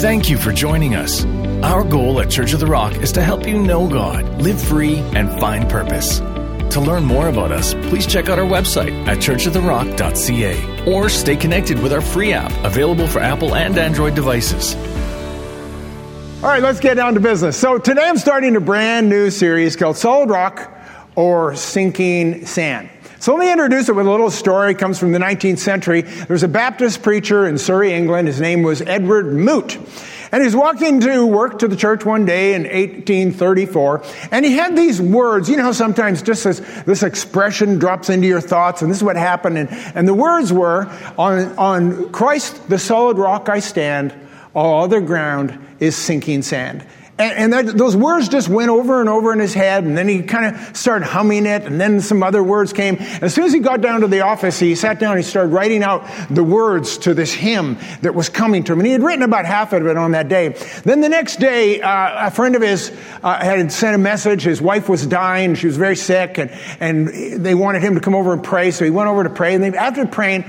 Thank you for joining us. Our goal at Church of the Rock is to help you know God, live free, and find purpose. To learn more about us, please check out our website at churchoftherock.ca or stay connected with our free app available for Apple and Android devices. All right, let's get down to business. So today I'm starting a brand new series called Solid Rock or Sinking Sand. So let me introduce it with a little story. It comes from the 19th century. There's a Baptist preacher in Surrey, England. His name was Edward Moot. And he's walking to work to the church one day in 1834, and he had these words. You know how sometimes just this expression drops into your thoughts, and this is what happened. And the words were, on Christ the solid rock I stand, all other ground is sinking sand. And those words just went over and over in his head, and then he kind of started humming it, and then some other words came. As soon as he got down to the office, he sat down and he started writing out the words to this hymn that was coming to him. And he had written about half of it on that day. Then the next day, a friend of his had sent a message. His wife was dying. She was very sick, and they wanted him to come over and pray, so he went over to pray. And after praying,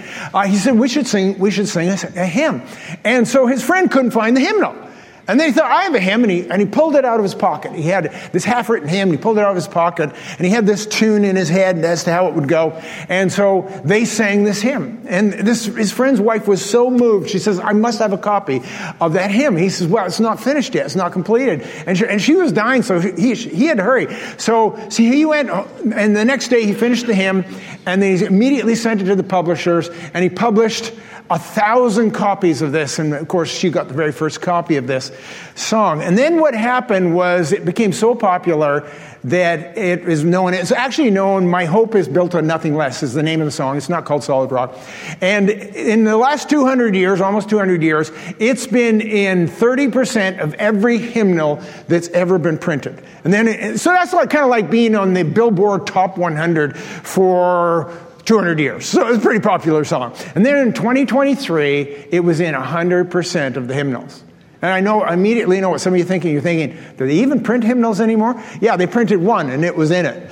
he said, we should sing a hymn. And so his friend couldn't find the hymnal. And then he thought, I have a hymn, and he pulled it out of his pocket. He had this half-written hymn, and he pulled it out of his pocket, and he had this tune in his head as to how it would go. And so they sang this hymn. And his friend's wife was so moved, she says, I must have a copy of that hymn. He says, well, it's not finished yet. It's not completed. And she was dying, so he had to hurry. So he went, and the next day he finished the hymn, and then he immediately sent it to the publishers, and he published 1,000 copies of this. And of course, she got the very first copy of this song. And then what happened was it became so popular that it is known. It's actually known, My Hope is Built on Nothing Less is the name of the song. It's not called Solid Rock. And in the last 200 years, almost 200 years, it's been in 30% of every hymnal that's ever been printed. And then, so that's like, kind of like being on the Billboard Top 100 for 200 years. So it's a pretty popular song. And then in 2023, it was in 100% of the hymnals. And I immediately know what some of you are thinking. You're thinking, do they even print hymnals anymore? Yeah, they printed one, and it was in it.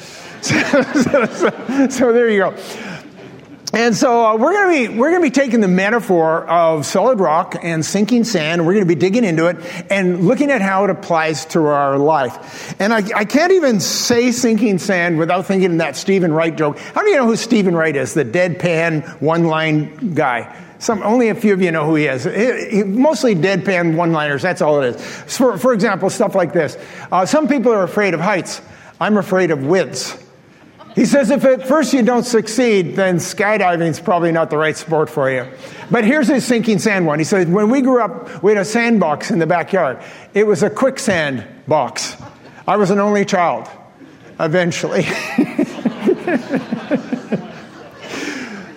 So there you go. And so we're going to be taking the metaphor of solid rock and sinking sand, and we're going to be digging into it and looking at how it applies to our life. And I can't even say sinking sand without thinking of that Stephen Wright joke. How do you know who Stephen Wright is? The deadpan one-line guy. Only a few of you know who he is. He mostly deadpan one-liners. That's all it is. For example, stuff like this. Some people are afraid of heights. I'm afraid of widths. He says, if at first you don't succeed, then skydiving is probably not the right sport for you. But here's his sinking sand one. He said, when we grew up, we had a sandbox in the backyard. It was a quicksand box. I was an only child, eventually.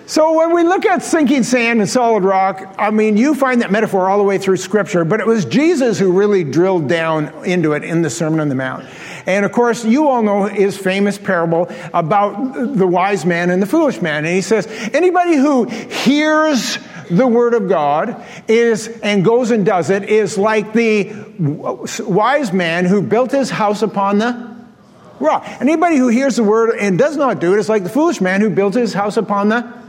So when we look at sinking sand and solid rock, I mean, you find that metaphor all the way through Scripture, but it was Jesus who really drilled down into it in the Sermon on the Mount. And, of course, you all know his famous parable about the wise man and the foolish man. And he says, anybody who hears the word of God goes and does it is like the wise man who built his house upon the rock. Anybody who hears the word and does not do it is like the foolish man who built his house upon the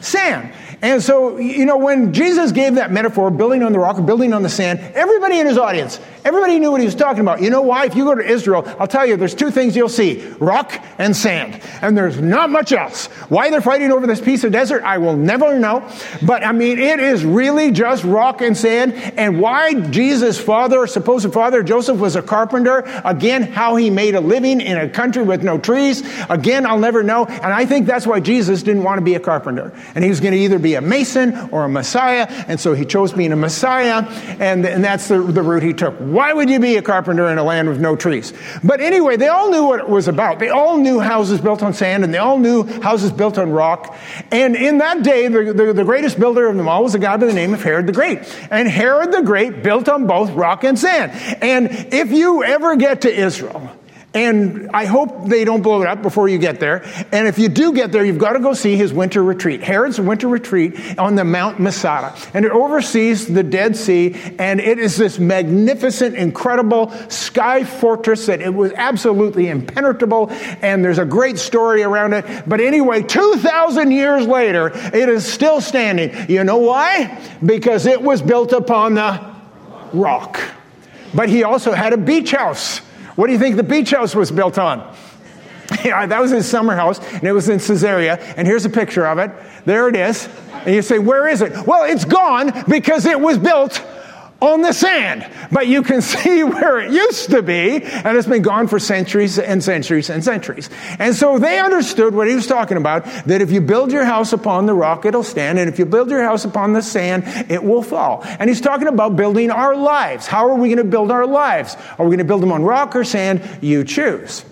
sand. And so, you know, when Jesus gave that metaphor, building on the rock, building on the sand, everybody in his audience, everybody knew what he was talking about. You know why? If you go to Israel, I'll tell you, there's two things you'll see, rock and sand. And there's not much else. Why they're fighting over this piece of desert, I will never know. But, I mean, it is really just rock and sand. And why Jesus' supposed father, Joseph, was a carpenter. Again, how he made a living in a country with no trees. Again, I'll never know. And I think that's why Jesus didn't want to be a carpenter. And he was going to either be a mason or a messiah. And so he chose being a messiah. And that's the route he took. Why would you be a carpenter in a land with no trees? But anyway, they all knew what it was about. They all knew houses built on sand, and they all knew houses built on rock. And in that day, the greatest builder of them all was a guy by the name of Herod the Great. And Herod the Great built on both rock and sand. And if you ever get to Israel, and I hope they don't blow it up before you get there. And if you do get there, you've got to go see his winter retreat. Herod's winter retreat on the Mount Masada. And it oversees the Dead Sea. And it is this magnificent, incredible sky fortress that it was absolutely impenetrable. And there's a great story around it. But anyway, 2,000 years later, it is still standing. You know why? Because it was built upon the rock. But he also had a beach house. What do you think the beach house was built on? Yeah, that was his summer house, and it was in Caesarea. And here's a picture of it. There it is. And you say, where is it? Well, it's gone because it was built on the sand. But you can see where it used to be, and it's been gone for centuries and centuries and centuries. And so they understood what he was talking about, that if you build your house upon the rock, it'll stand, and if you build your house upon the sand, it will fall. And he's talking about building our lives. How are we going to build our lives? Are we going to build them on rock or sand? You choose.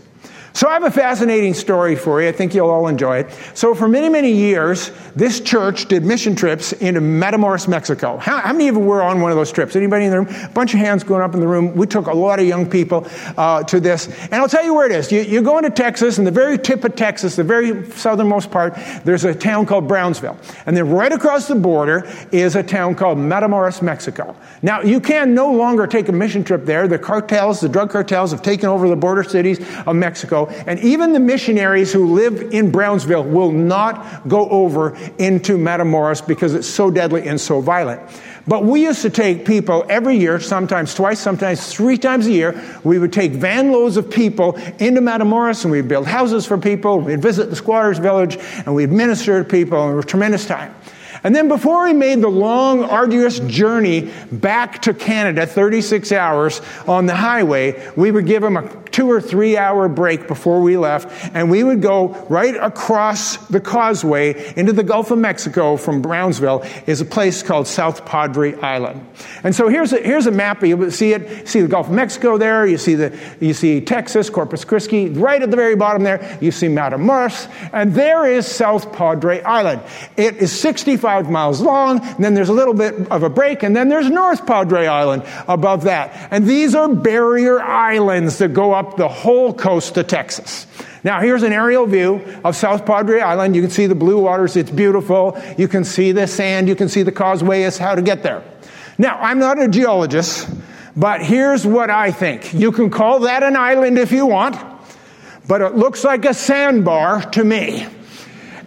So I have a fascinating story for you. I think you'll all enjoy it. So for many, many years, this church did mission trips into Matamoros, Mexico. How many of you were on one of those trips? Anybody in the room? A bunch of hands going up in the room. We took a lot of young people to this. And I'll tell you where it is. You go into Texas, and the very tip of Texas, the very southernmost part, there's a town called Brownsville. And then right across the border is a town called Matamoros, Mexico. Now, you can no longer take a mission trip there. The cartels, the drug cartels, have taken over the border cities of Mexico. And even the missionaries who live in Brownsville will not go over into Matamoros because it's so deadly and so violent. But we used to take people every year, sometimes twice, sometimes three times a year. We would take van loads of people into Matamoros, and we'd build houses for people. We'd visit the squatters' village, and we'd minister to people, and it was a tremendous time. And then before we made the long, arduous journey back to Canada, 36 hours on the highway, we would give them a 2 or 3 hour break before we left, and we would go right across the causeway into the Gulf of Mexico from Brownsville is a place called South Padre Island. And so here's a map. You see it. You see the Gulf of Mexico there. You see Texas, Corpus Christi. Right at the very bottom there, you see Matamoros, and there is South Padre Island. It is 65 miles long, and then there's a little bit of a break, and then there's North Padre Island above that. And these are barrier islands that go up the whole coast of Texas. Now, here's an aerial view of South Padre Island. You can see the blue waters. It's beautiful. You can see the sand. You can see the causeway is how to get there. Now, I'm not a geologist, but here's what I think. You can call that an island if you want, but it looks like a sandbar to me.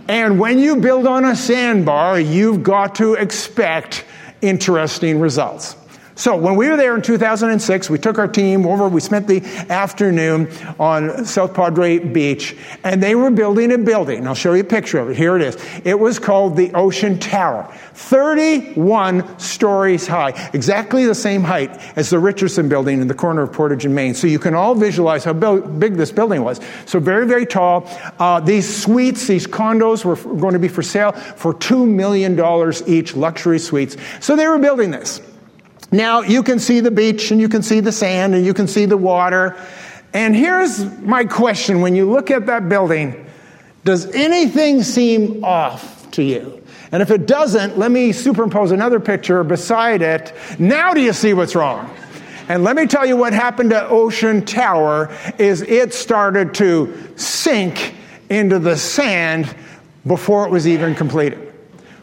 And when you build on a sandbar, you've got to expect interesting results. So when we were there in 2006, we took our team over. We spent the afternoon on South Padre Beach, and they were building a building. I'll show you a picture of it. Here it is. It was called the Ocean Tower, 31 stories high, exactly the same height as the Richardson Building in the corner of Portage and Main. So you can all visualize how big this building was. So very, very tall. These suites, these condos were going to be for sale for $2 million each, luxury suites. So they were building this. Now, you can see the beach, and you can see the sand, and you can see the water. And here's my question. When you look at that building, does anything seem off to you? And if it doesn't, let me superimpose another picture beside it. Now do you see what's wrong? And let me tell you what happened to Ocean Tower is it started to sink into the sand before it was even completed.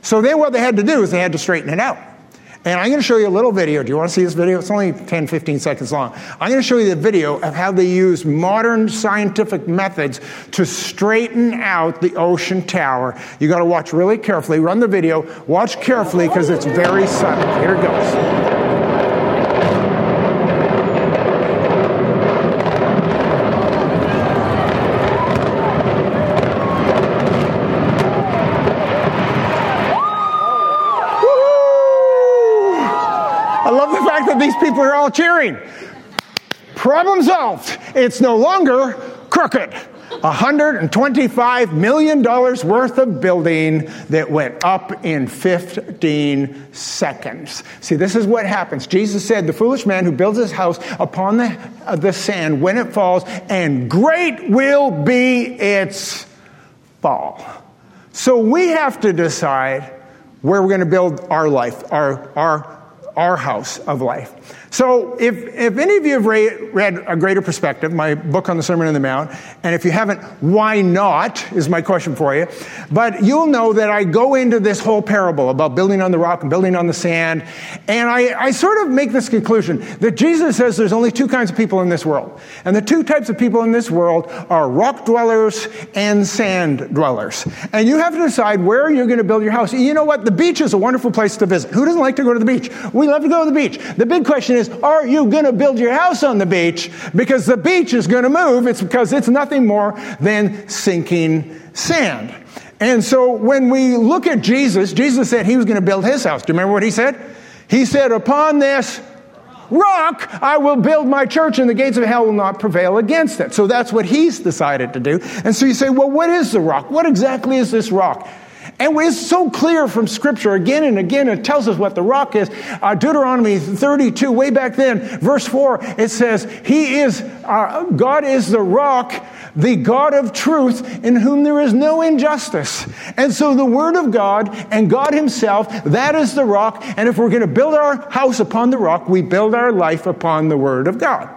So then what they had to do is they had to straighten it out. And I'm going to show you a little video. Do you want to see this video? It's only 10, 15 seconds long. I'm going to show you the video of how they use modern scientific methods to straighten out the Ocean Tower. You got to watch really carefully. Run the video. Watch carefully because it's very subtle. Here it goes. These people are all cheering. Problem solved. It's no longer crooked. $125 million worth of building that went up in 15 seconds. See, this is what happens. Jesus said, the foolish man who builds his house upon the sand when it falls, and great will be its fall. So we have to decide where we're going to build our life, our house of life. So if any of you have read A Greater Perspective, my book on the Sermon on the Mount, and if you haven't, why not, is my question for you. But you'll know that I go into this whole parable about building on the rock and building on the sand, and I sort of make this conclusion that Jesus says there's only two kinds of people in this world. And the two types of people in this world are rock dwellers and sand dwellers. And you have to decide where you're going to build your house. You know what? The beach is a wonderful place to visit. Who doesn't like to go to the beach? We We love to go to the beach. The big question is, are you going to build your house on the beach? Because the beach is going to move. It's because it's nothing more than sinking sand. And so when we look at Jesus, Jesus said he was going to build his house. Do you remember what he said? He said, upon this rock, I will build my church, and the gates of hell will not prevail against it. So that's what he's decided to do. And so you say, well, what is the rock? What exactly is this rock? And it's so clear from Scripture, again and again, it tells us what the rock is. Deuteronomy 32, way back then, verse 4, it says, He is, God is the rock, the God of truth, in whom there is no injustice. And so the Word of God and God Himself, that is the rock. And if we're going to build our house upon the rock, we build our life upon the Word of God.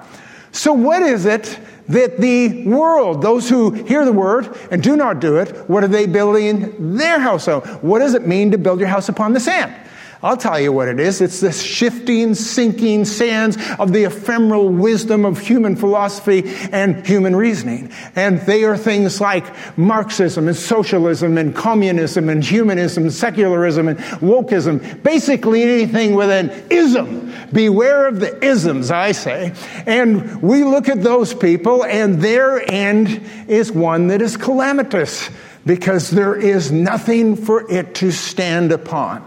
So what is it that the world, those who hear the word and do not do it, what are they building their house on? What does it mean to build your house upon the sand? I'll tell you what it is. It's the shifting, sinking sands of the ephemeral wisdom of human philosophy and human reasoning. And they are things like Marxism and socialism and communism and humanism, and secularism and wokeism. Basically anything with an ism. Beware of the isms, I say. And we look at those people, and their end is one that is calamitous, because there is nothing for it to stand upon.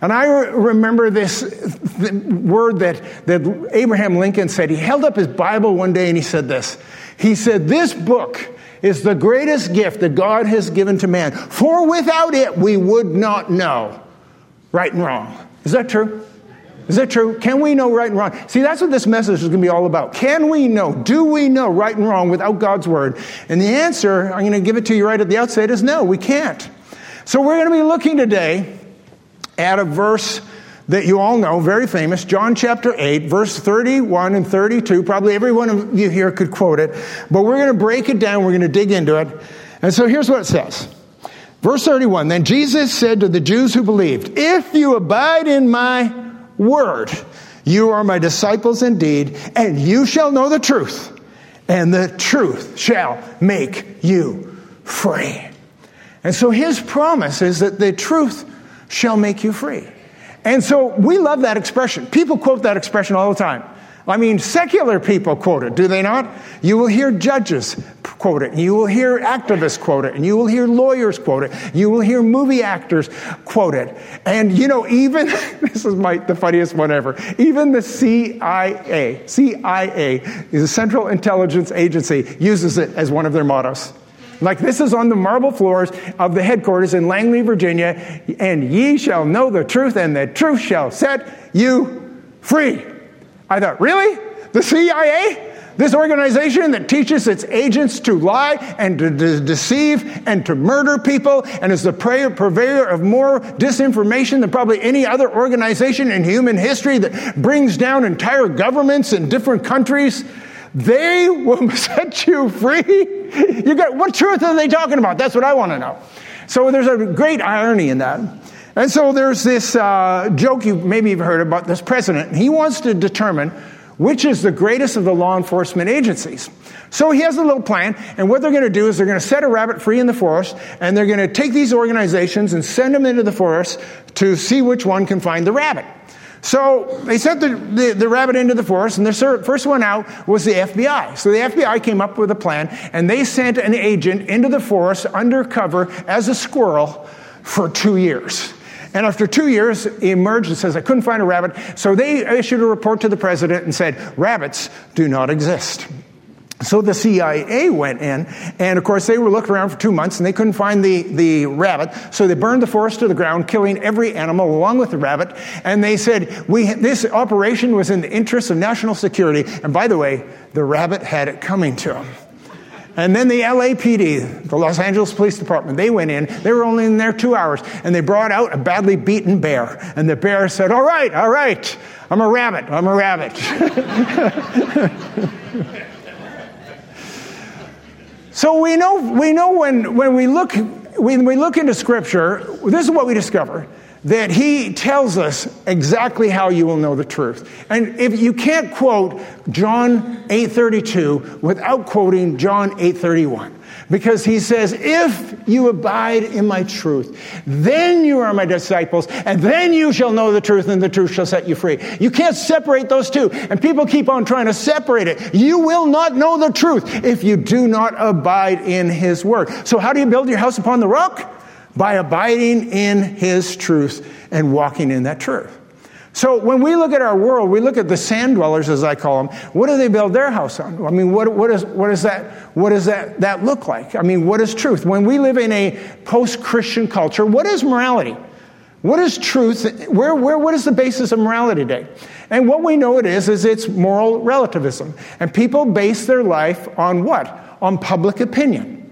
And I remember this word that Abraham Lincoln said. He held up his Bible one day and he said this. He said, this book is the greatest gift that God has given to man, for without it we would not know right and wrong. Is that true? Is that true? Can we know right and wrong? See, that's what this message is going to be all about. Can we know? Do we know right and wrong without God's word? And the answer, I'm going to give it to you right at the outset, is no, we can't. So we're going to be looking today at a verse that you all know, very famous, John chapter 8, verse 31 and 32. Probably every one of you here could quote it, but we're going to break it down. We're going to dig into it. And so here's what it says. Verse 31, then Jesus said to the Jews who believed, if you abide in my word, you are my disciples indeed, and you shall know the truth, and the truth shall make you free. And so his promise is that the truth shall make you free. And so we love that expression. People quote that expression all the time. I mean, secular people quote it, do they not? You will hear judges quote it, and you will hear activists quote it, and you will hear lawyers quote it, you will hear movie actors quote it. And you know, even, this is the funniest one ever, even the CIA is a Central Intelligence Agency, uses it as one of their mottos. Like, this is on the marble floors of the headquarters in Langley, Virginia. And ye shall know the truth, and the truth shall set you free. I thought, really? The CIA? This organization that teaches its agents to lie and to deceive and to murder people, and is the purveyor of more disinformation than probably any other organization in human history, that brings down entire governments in different countries. They will set you free. What truth are they talking about? That's what I want to know. So there's a great irony in that. And so there's this joke you've heard about this president. And he wants to determine which is the greatest of the law enforcement agencies. So he has a little plan, and what they're going to do is they're going to set a rabbit free in the forest, and they're going to take these organizations and send them into the forest to see which one can find the rabbit. So they sent the rabbit into the forest, and the first one out was the FBI. So the FBI came up with a plan, and they sent an agent into the forest undercover as a squirrel for 2 years. And after 2 years, he emerged and says, I couldn't find a rabbit. So they issued a report to the president and said, rabbits do not exist. So the CIA went in, and of course they were looking around for 2 months, and they couldn't find the rabbit. So they burned the forest to the ground, killing every animal along with the rabbit. And they said, this operation was in the interest of national security. And by the way, the rabbit had it coming to him. And then the LAPD, the Los Angeles Police Department, they went in. They were only in there 2 hours, and they brought out a badly beaten bear. And the bear said, all right, I'm a rabbit. So we know when we look into Scripture, this is what we discover, that he tells us exactly how you will know the truth. And if you can't quote John 8:32 without quoting John 8:31, because he says, if you abide in my truth, then you are my disciples, and then you shall know the truth, and the truth shall set you free. You can't separate those two, and people keep on trying to separate it. You will not know the truth if you do not abide in his word. So how do you build your house upon the rock? By abiding in his truth and walking in that truth. So when we look at our world, we look at the sand dwellers, as I call them. What do they build their house on? I mean, what does that look like? I mean, what is truth? When we live in a post-Christian culture, what is morality? What is truth? What is the basis of morality today? And what we know it is it's moral relativism. And people base their life on what? On public opinion.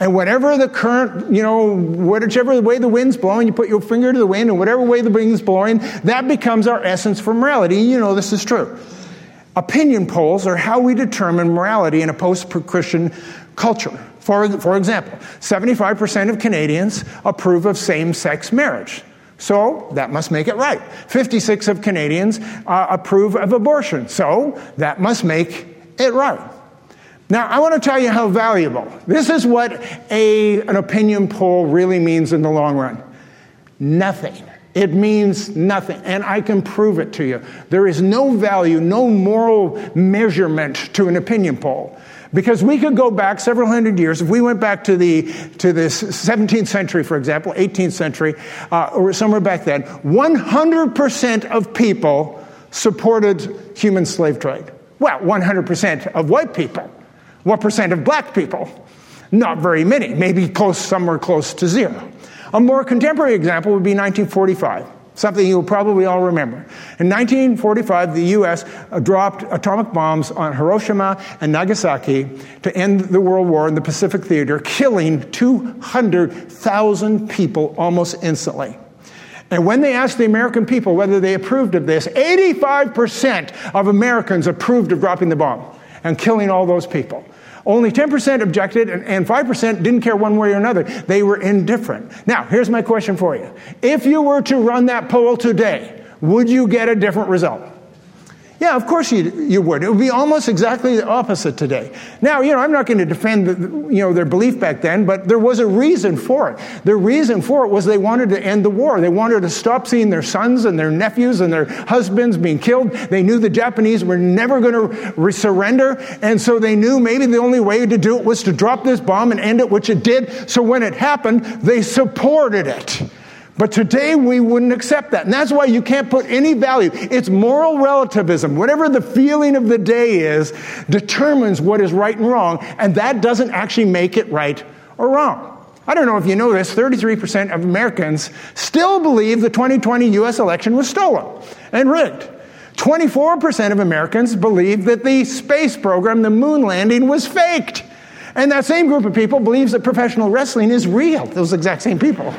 And whatever the current, whichever way the wind's blowing, you put your finger to the wind, and whatever way the wind's blowing, that becomes our essence for morality. You know this is true. Opinion polls are how we determine morality in a post-Christian culture. For example, 75% of Canadians approve of same-sex marriage. So that must make it right. 56% of Canadians approve of abortion. So that must make it right. Now, I want to tell you how valuable. This is what an opinion poll really means in the long run. Nothing. It means nothing. And I can prove it to you. There is no value, no moral measurement to an opinion poll. Because we could go back several hundred years. If we went back to the 17th century, for example, 18th century, or somewhere back then, 100% of people supported human slave trade. Well, 100% of white people. What percent of black people? Not very many, maybe somewhere close to zero. A more contemporary example would be 1945, something you'll probably all remember. In 1945, the U.S. dropped atomic bombs on Hiroshima and Nagasaki to end the World War in the Pacific Theater, killing 200,000 people almost instantly. And when they asked the American people whether they approved of this, 85% of Americans approved of dropping the bomb and killing all those people. Only 10% objected, and 5% didn't care one way or another. They were indifferent. Now, here's my question for you. If you were to run that poll today, would you get a different result? Yeah, of course you would. It would be almost exactly the opposite today. Now, I'm not going to defend their belief back then, but there was a reason for it. The reason for it was they wanted to end the war. They wanted to stop seeing their sons and their nephews and their husbands being killed. They knew the Japanese were never going to surrender, and so they knew maybe the only way to do it was to drop this bomb and end it, which it did. So when it happened, they supported it. But today, we wouldn't accept that. And that's why you can't put any value. It's moral relativism. Whatever the feeling of the day is determines what is right and wrong, and that doesn't actually make it right or wrong. I don't know if you know this, 33% of Americans still believe the 2020 U.S. election was stolen and rigged. 24% of Americans believe that the space program, the moon landing, was faked. And that same group of people believes that professional wrestling is real. Those exact same people.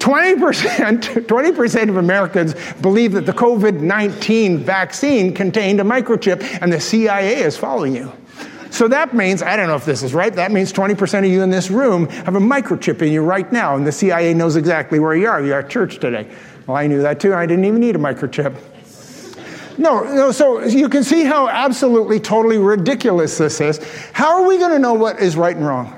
20% of Americans believe that the COVID-19 vaccine contained a microchip and the CIA is following you. So that means, I don't know if this is right, that means 20% of you in this room have a microchip in you right now, and the CIA knows exactly where you are. You're at church today. Well, I knew that too. I didn't even need a microchip. No, so you can see how absolutely, totally ridiculous this is. How are we going to know what is right and wrong?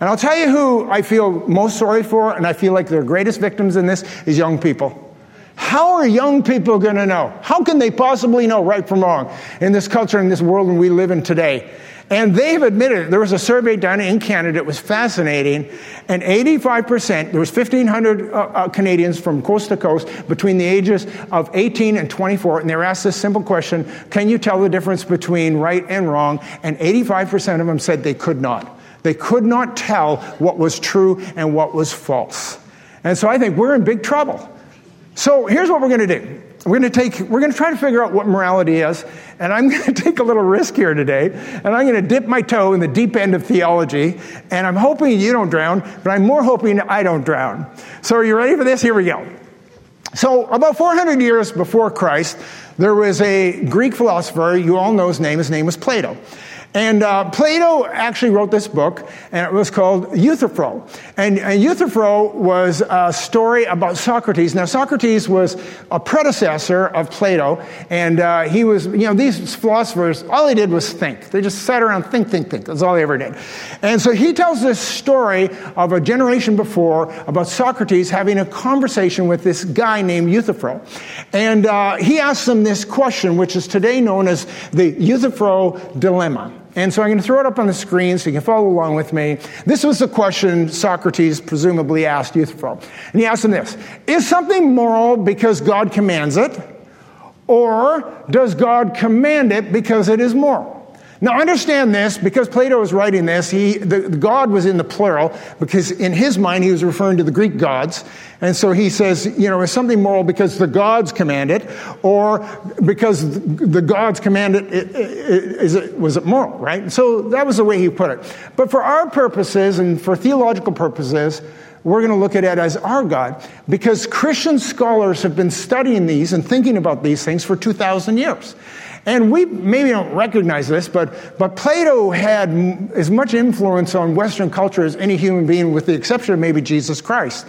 And I'll tell you who I feel most sorry for, and I feel like their greatest victims in this, is young people. How are young people going to know? How can they possibly know right from wrong in this culture, in this world we live in today? And they've admitted it. There was a survey done in Canada. It was fascinating. And 85%, there was 1,500 Canadians from coast to coast between the ages of 18 and 24. And they were asked this simple question, can you tell the difference between right and wrong? And 85% of them said they could not. They could not tell what was true and what was false. And so I think we're in big trouble. So here's what we're going to do. We're going to try to figure out what morality is, and I'm going to take a little risk here today, and I'm going to dip my toe in the deep end of theology, and I'm hoping you don't drown, but I'm more hoping I don't drown. So are you ready for this? Here we go. So about 400 years before Christ, there was a Greek philosopher, you all know his name was Plato. And Plato actually wrote this book, and it was called Euthyphro. And Euthyphro was a story about Socrates. Now, Socrates was a predecessor of Plato, and he was, you know, these philosophers, all they did was think. They just sat around, think. That's all they ever did. And so he tells this story of a generation before about Socrates having a conversation with this guy named Euthyphro. And he asks him this question, which is today known as the Euthyphro Dilemma. And so I'm going to throw it up on the screen so you can follow along with me. This was the question Socrates presumably asked Euthyphro. And he asked him this: is something moral because God commands it, or does God command it because it is moral? Now understand this, because Plato was writing this, the God was in the plural, because in his mind he was referring to the Greek gods. And so he says, you know, is something moral because the gods command it, or because the gods command it, was it moral, right? So that was the way he put it. But for our purposes and for theological purposes, we're going to look at it as our God, because Christian scholars have been studying these and thinking about these things for 2,000 years. And we maybe don't recognize this, but Plato had as much influence on Western culture as any human being, with the exception of maybe Jesus Christ.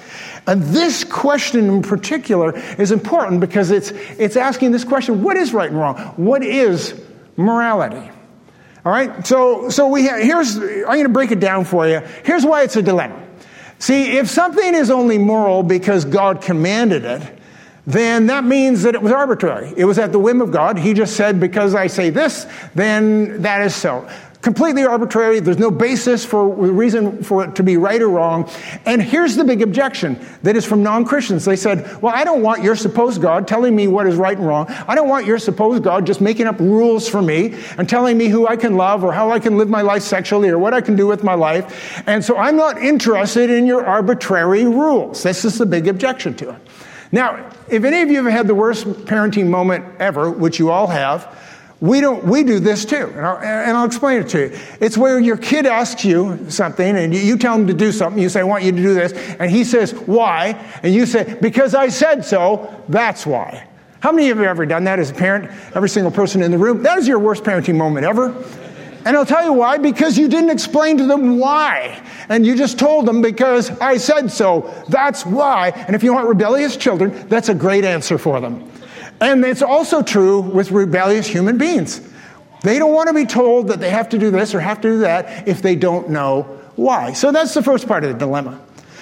And this question in particular is important because it's asking this question: what is right and wrong? What is morality? All right. So we have, I'm going to break it down for you. Here's why it's a dilemma. See, if something is only moral because God commanded it, then that means that it was arbitrary. It was at the whim of God. He just said, because I say this, then that is so. Completely arbitrary. There's no basis for the reason for it to be right or wrong. And here's the big objection that is from non-Christians. They said, well, I don't want your supposed God telling me what is right and wrong. I don't want your supposed God just making up rules for me and telling me who I can love or how I can live my life sexually or what I can do with my life. And so I'm not interested in your arbitrary rules. This is the big objection to it. Now, if any of you have had the worst parenting moment ever, which you all have, we do this too, and I'll explain it to you. It's where your kid asks you something, and you tell him to do something. You say, I want you to do this, and he says, why? And you say, because I said so, that's why. How many of you have ever done that as a parent? Every single person in the room. That is your worst parenting moment ever. And I'll tell you why: because you didn't explain to them why. And you just told them, because I said so, that's why. And if you want rebellious children, that's a great answer for them. And it's also true with rebellious human beings. They don't want to be told that they have to do this or have to do that if they don't know why. So that's the first part of the dilemma.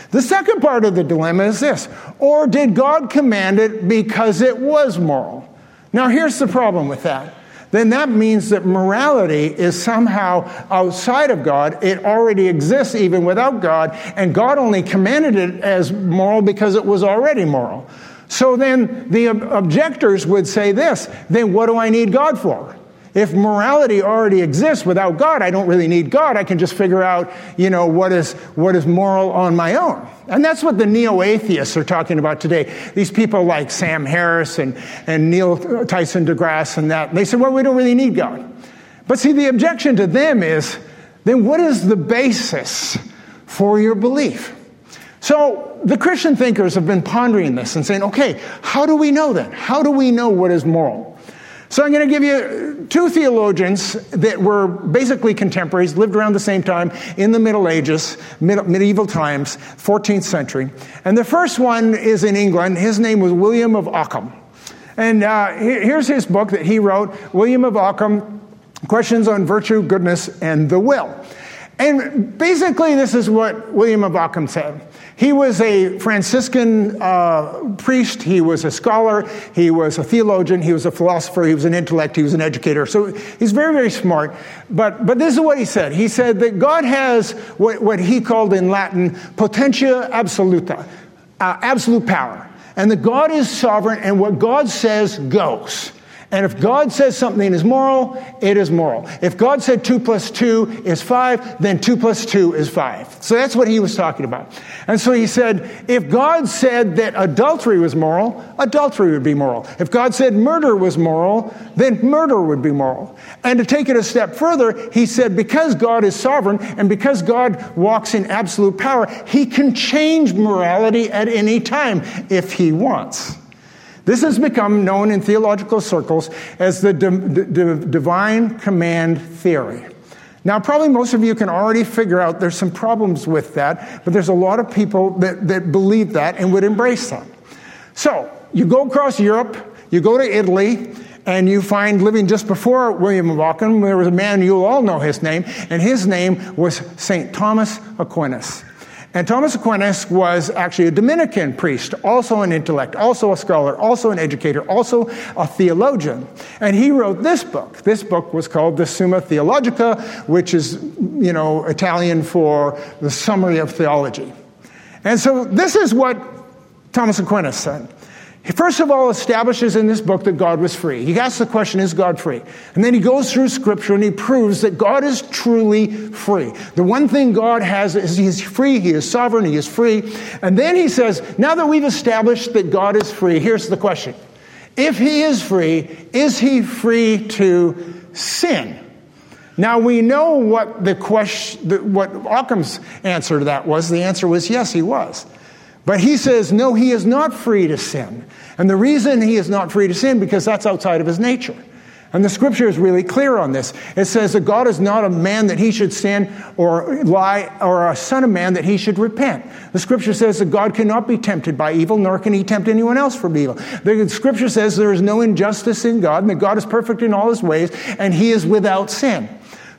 The second part of the dilemma is this: or did God command it because it was moral? Now, here's the problem with that. Then that means that morality is somehow outside of God. It already exists even without God, and God only commanded it as moral because it was already moral. So then the objectors would say this: then what do I need God for? If morality already exists without God, I don't really need God. I can just figure out, you know, what is moral on my own. And that's what the neo-atheists are talking about today. These people like Sam Harris and Neil Tyson deGrasse and that. They said, well, we don't really need God. But see, the objection to them is, then what is the basis for your belief? So the Christian thinkers have been pondering this and saying, okay, how do we know that? How do we know what is moral? So I'm going to give you two theologians that were basically contemporaries, lived around the same time in the Middle Ages, medieval times, 14th century. And the first one is in England. His name was William of Ockham. And here's his book that he wrote, William of Ockham, Questions on Virtue, Goodness, and the Will. And basically, this is what William of Ockham said. He was a Franciscan priest, he was a scholar, he was a theologian, he was a philosopher, he was an intellect, he was an educator. So he's very, very smart. But this is what he said. He said that God has what he called in Latin potentia absoluta, absolute power. And that God is sovereign, and what God says goes. And if God says something is moral, it is moral. If God said 2 + 2 is 5, then 2 + 2 is 5. So that's what he was talking about. And so he said, if God said that adultery was moral, adultery would be moral. If God said murder was moral, then murder would be moral. And to take it a step further, he said, because God is sovereign and because God walks in absolute power, he can change morality at any time if he wants. This has become known in theological circles as the divine command theory. Now, probably most of you can already figure out there's some problems with that, but there's a lot of people that believe that and would embrace that. So you go across Europe, you go to Italy, and you find living just before William of Ockham, there was a man, you'll all know his name, and his name was St. Thomas Aquinas. And Thomas Aquinas was actually a Dominican priest, also an intellect, also a scholar, also an educator, also a theologian. And he wrote this book. This book was called the Summa Theologica, which is, Italian for the summary of theology. And so this is what Thomas Aquinas said. He first of all establishes in this book that God was free. He asks the question, is God free? And then he goes through Scripture and he proves that God is truly free. The one thing God has is he is free, he is sovereign, he is free. And then he says, now that we've established that God is free, here's the question. If he is free, is he free to sin? Now we know what the question, what Ockham's answer to that was. The answer was yes, he was. But he says, no, he is not free to sin. And the reason he is not free to sin, because that's outside of his nature. And the Scripture is really clear on this. It says that God is not a man that he should sin or lie, or a son of man that he should repent. The Scripture says that God cannot be tempted by evil, nor can he tempt anyone else from evil. The Scripture says there is no injustice in God, and that God is perfect in all his ways, and he is without sin.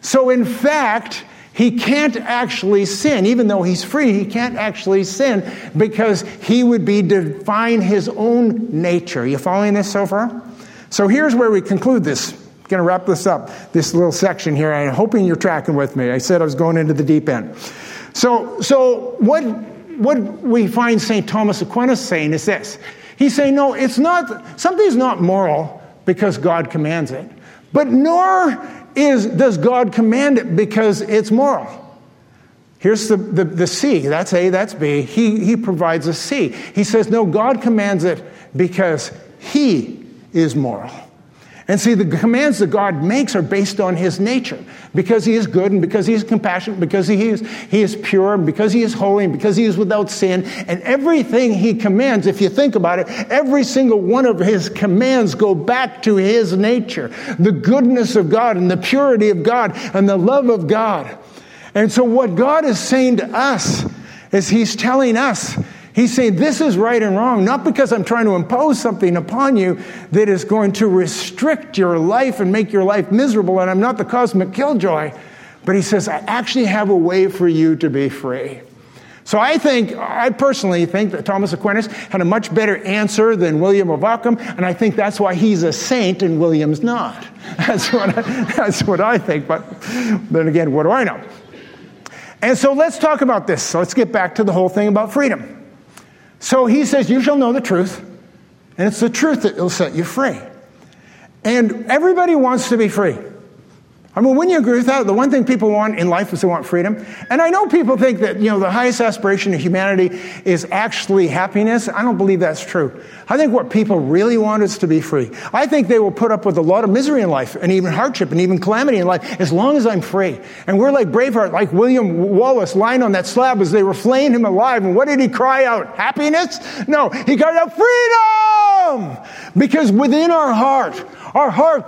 So in fact, he can't actually sin. Even though he's free, he can't actually sin because he would be defying his own nature. You following this so far? So here's where we conclude this. I'm going to wrap this up, this little section here. I'm hoping you're tracking with me. I said I was going into the deep end. So what we find St. Thomas Aquinas saying is this. He's saying, no, it's not, something's not moral because God commands it, but nor does God command it because it's moral? Here's the C. That's A, that's B. He provides a C. He says, no, God commands it because he is moral. And see, the commands that God makes are based on his nature, because he is good and because he is compassionate, because he is pure and because he is holy and because he is without sin. And everything he commands, if you think about it, every single one of his commands go back to his nature, the goodness of God and the purity of God and the love of God. And so what God is saying to us is he's telling us, he's saying, this is right and wrong, not because I'm trying to impose something upon you that is going to restrict your life and make your life miserable, and I'm not the cosmic killjoy, but he says, I actually have a way for you to be free. So I personally think that Thomas Aquinas had a much better answer than William of Ockham, and I think that's why he's a saint and William's not. That's what I think, but then again, what do I know? And so let's talk about this. So let's get back to the whole thing about freedom. So he says, you shall know the truth, and it's the truth that will set you free. And everybody wants to be free. I mean, wouldn't you agree with that? The one thing people want in life is they want freedom. And I know people think that, the highest aspiration of humanity is actually happiness. I don't believe that's true. I think what people really want is to be free. I think they will put up with a lot of misery in life, and even hardship, and even calamity in life, as long as I'm free. And we're like Braveheart, like William Wallace lying on that slab as they were flaying him alive. And what did he cry out? Happiness? No, he cried out, freedom! Because within our heart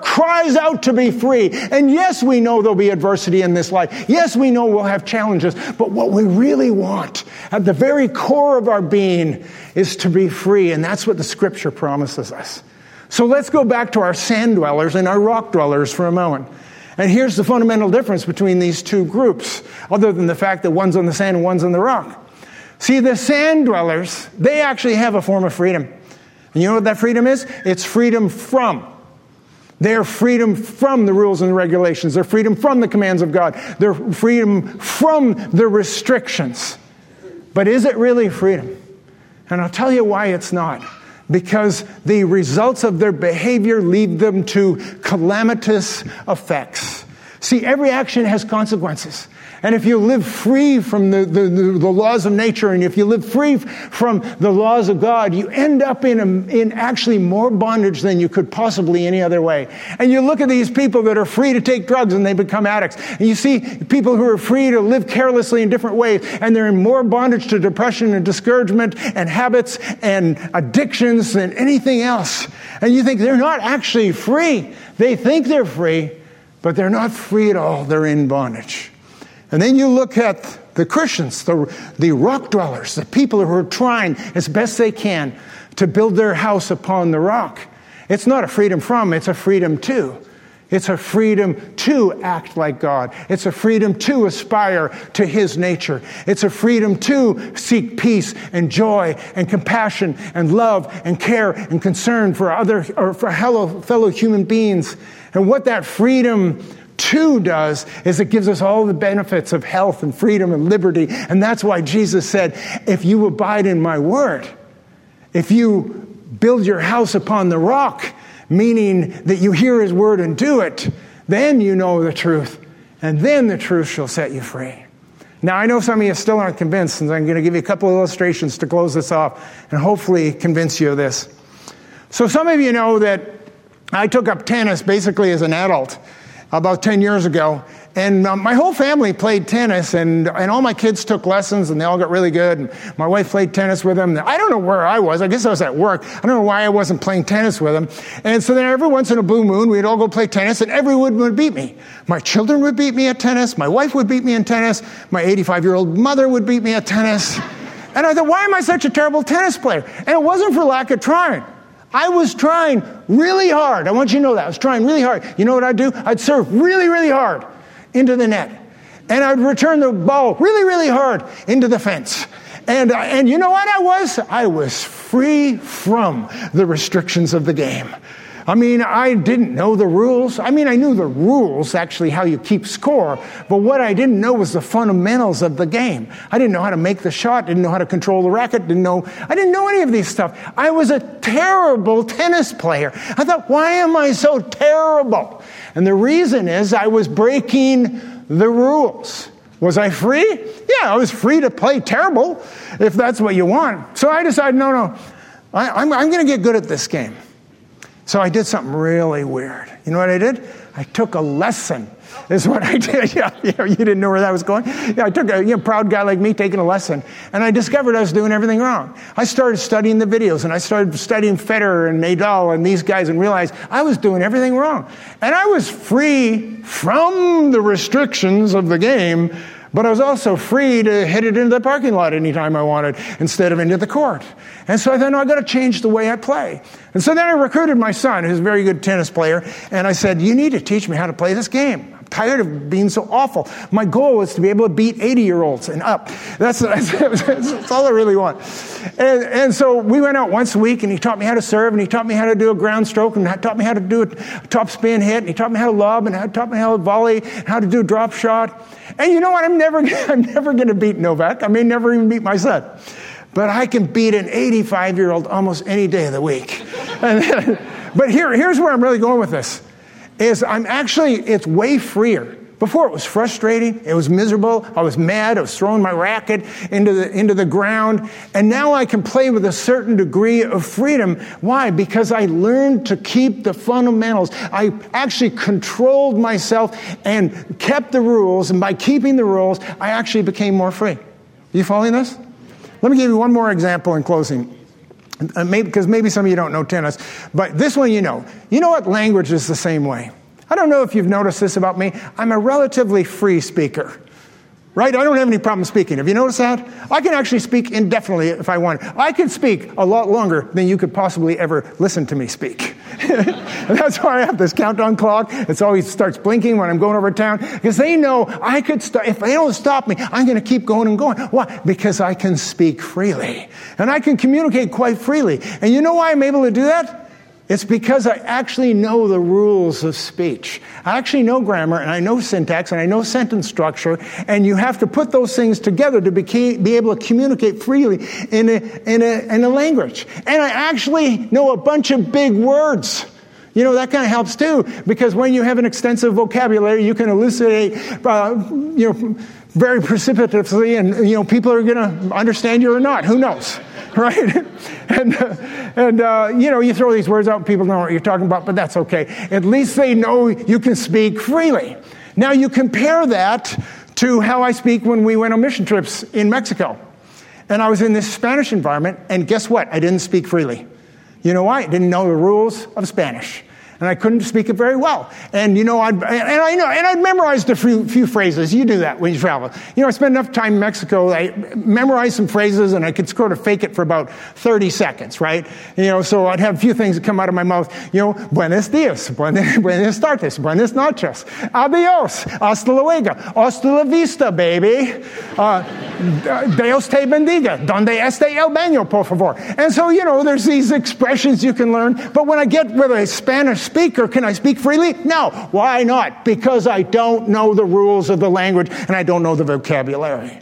cries out to be free. And yes, we know there'll be adversity in this life. Yes, we know we'll have challenges. But what we really want at the very core of our being is to be free. And that's what the Scripture promises us. So let's go back to our sand dwellers and our rock dwellers for a moment. And here's the fundamental difference between these two groups, other than the fact that one's on the sand and one's on the rock. See, the sand dwellers, they actually have a form of freedom. And you know what that freedom is? It's freedom from. Their freedom from the rules and the regulations. Their freedom from the commands of God. Their freedom from the restrictions. But is it really freedom? And I'll tell you why it's not. Because the results of their behavior lead them to calamitous effects. See, every action has consequences. And if you live free from the laws of nature, and if you live free from the laws of God, you end up in actually more bondage than you could possibly any other way. And you look at these people that are free to take drugs and they become addicts. And you see people who are free to live carelessly in different ways, and they're in more bondage to depression and discouragement and habits and addictions than anything else. And you think they're not actually free. They think they're free, But they're not free at all. They're in bondage. And then you look at the Christians, the rock dwellers, the people who are trying as best they can to build their house upon the rock. It's not a freedom from, it's a freedom to. It's a freedom to act like God. It's a freedom to aspire to His nature. It's a freedom to seek peace and joy and compassion and love and care and concern for other or for fellow human beings. And what that freedom to does is it gives us all the benefits of health and freedom and liberty. And that's why Jesus said, if you abide in my word, if you build your house upon the rock, meaning that you hear his word and do it, then you know the truth, and then the truth shall set you free. Now, I know some of you still aren't convinced, and I'm going to give you a couple of illustrations to close this off and hopefully convince you of this. So some of you know that I took up tennis basically as an adult about 10 years ago, and my whole family played tennis, and all my kids took lessons, and they all got really good, and my wife played tennis with them. I don't know where I was. I guess I was at work. I don't know why I wasn't playing tennis with them. And so then every once in a blue moon, we'd all go play tennis, and everyone would beat me. My children would beat me at tennis. My wife would beat me in tennis. My 85-year-old mother would beat me at tennis. And I thought, why am I such a terrible tennis player? And it wasn't for lack of trying. I was trying really hard. I want you to know that. I was trying really hard. You know what I'd do? I'd serve really, really hard into the net. And I'd return the ball really, really hard into the fence. And you know what I was? I was free from the restrictions of the game. I mean, I didn't know the rules. I mean, I knew the rules, actually, how you keep score. But what I didn't know was the fundamentals of the game. I didn't know how to make the shot. Didn't know how to control the racket. I didn't know any of these stuff. I was a terrible tennis player. I thought, why am I so terrible? And the reason is I was breaking the rules. Was I free? Yeah, I was free to play terrible, if that's what you want. So I decided, I'm going to get good at this game. So I did something really weird. You know what I did? I took a lesson, is what I did. Yeah, you didn't know where that was going. Yeah, I took a proud guy like me taking a lesson, and I discovered I was doing everything wrong. I started studying the videos, and I started studying Federer and Nadal and these guys and realized I was doing everything wrong. And I was free from the restrictions of the game, but I was also free to hit it into the parking lot anytime I wanted instead of into the court. And so I thought, no, I've got to change the way I play. And so then I recruited my son, who's a very good tennis player, and I said, you need to teach me how to play this game. I'm tired of being so awful. My goal is to be able to beat 80-year-olds and up. That's all I really want. And so we went out once a week, and he taught me how to serve, and he taught me how to do a ground stroke, and he taught me how to do a topspin hit, and he taught me how to lob, and he taught me how to volley, and how to do a drop shot. And you know what? I'm never going to beat Novak. I may never even beat my son. But I can beat an 85-year-old almost any day of the week. But here's where I'm really going with this. It's way freer. Before it was frustrating, it was miserable, I was mad, I was throwing my racket into the ground, and now I can play with a certain degree of freedom. Why? Because I learned to keep the fundamentals. I actually controlled myself and kept the rules, and by keeping the rules, I actually became more free. Are you following this? Let me give you one more example in closing. Because maybe some of you don't know tennis, but this one you know. You know what? Language is the same way. I don't know if you've noticed this about me. I'm a relatively free speaker, right? I don't have any problem speaking. Have you noticed that? I can actually speak indefinitely if I want. I can speak a lot longer than you could possibly ever listen to me speak. And that's why I have this countdown clock. It always starts blinking when I'm going over town because they know I could if they don't stop me, I'm going to keep going and going. Why? Because I can speak freely and I can communicate quite freely. And you know why I'm able to do that? It's because I actually know the rules of speech. I actually know grammar, and I know syntax, and I know sentence structure, and you have to put those things together to be able to communicate freely in a language. And I actually know a bunch of big words. You know, that kind of helps too, because when you have an extensive vocabulary, you can elucidate, very precipitously, and people are going to understand you or not. Who knows? Right? And you throw these words out and people don't know what you're talking about, but that's okay. At least they know you can speak freely. Now you compare that to how I speak when we went on mission trips in Mexico. And I was in this Spanish environment, and guess what? I didn't speak freely. You know why? I didn't know the rules of Spanish. and I couldn't speak it very well. And I'd memorized a few phrases. You do that when you travel. I spent enough time in Mexico, I memorized some phrases, and I could sort of fake it for about 30 seconds, right? So I'd have a few things that come out of my mouth. Buenos dias, buenas tardes, buenas noches, adios, hasta luego, hasta la vista, baby. Dios te bendiga, donde este el baño, por favor. And so, there's these expressions you can learn. But when I get with a Spanish speaker, can I speak freely? No. Why not? Because I don't know the rules of the language and I don't know the vocabulary.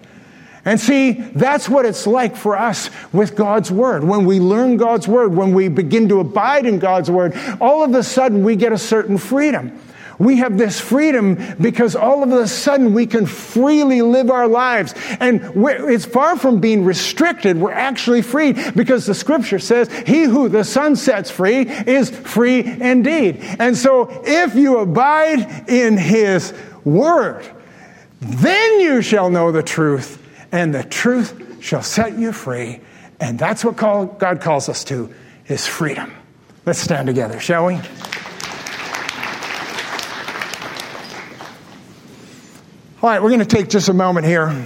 And see, that's what it's like for us with God's Word. When we learn God's Word, when we begin to abide in God's Word, all of a sudden we get a certain freedom. We have this freedom because all of a sudden we can freely live our lives. And it's far from being restricted. We're actually free because the Scripture says, he who the Son sets free is free indeed. And so if you abide in His Word, then you shall know the truth, and the truth shall set you free. And that's what God calls us to, is freedom. Let's stand together, shall we? All right, we're going to take just a moment here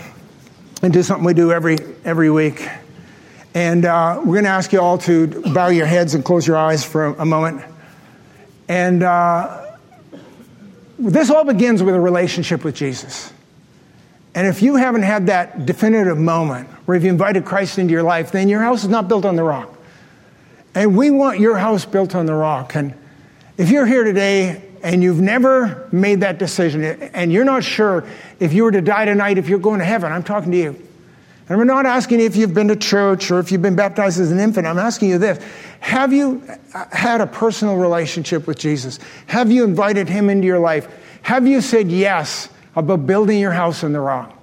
and do something we do every week. And we're going to ask you all to bow your heads and close your eyes for a moment. And this all begins with a relationship with Jesus. And if you haven't had that definitive moment where you've invited Christ into your life, then your house is not built on the rock. And we want your house built on the rock. And if you're here today and you've never made that decision, and you're not sure if you were to die tonight, if you're going to heaven, I'm talking to you. And I'm not asking if you've been to church or if you've been baptized as an infant. I'm asking you this. Have you had a personal relationship with Jesus? Have you invited Him into your life? Have you said yes about building your house on the rock?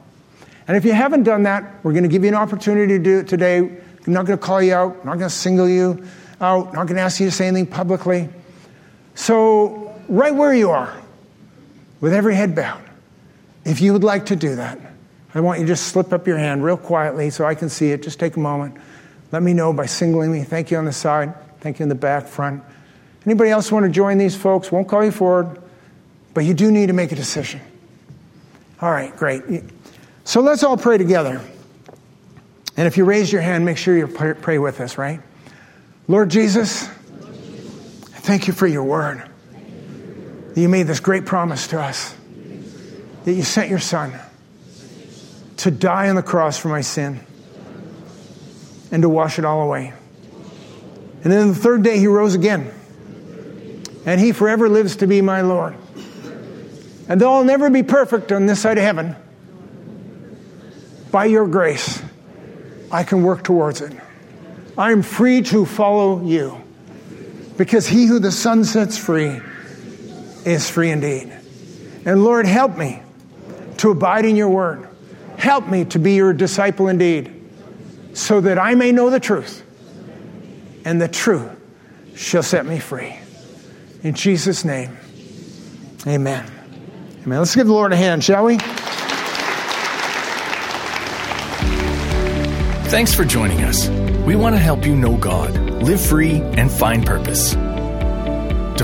And if you haven't done that, we're going to give you an opportunity to do it today. I'm not going to call you out. I'm not going to single you out. I'm not going to ask you to say anything publicly. So, right where you are, with every head bowed, if you would like to do that, I want you to just slip up your hand real quietly so I can see it. Just take a moment. Let me know by singling me. Thank you on the side. Thank you in the back, front. Anybody else want to join these folks? Won't call you forward, but you do need to make a decision. All right, great. So let's all pray together. And if you raise your hand, make sure you pray with us, right? Lord Jesus, thank you for your word. You made this great promise to us that you sent your Son to die on the cross for my sin and to wash it all away. And then the third day He rose again, and He forever lives to be my Lord. And though I'll never be perfect on this side of heaven, by your grace, I can work towards it. I am free to follow you because he who the Son sets free is free indeed. And Lord, help me to abide in your word. Help me to be your disciple indeed, so that I may know the truth, and the truth shall set me free. In Jesus' name, amen. Amen. Let's give the Lord a hand, shall we? Thanks for joining us. We want to help you know God, live free, and find purpose. To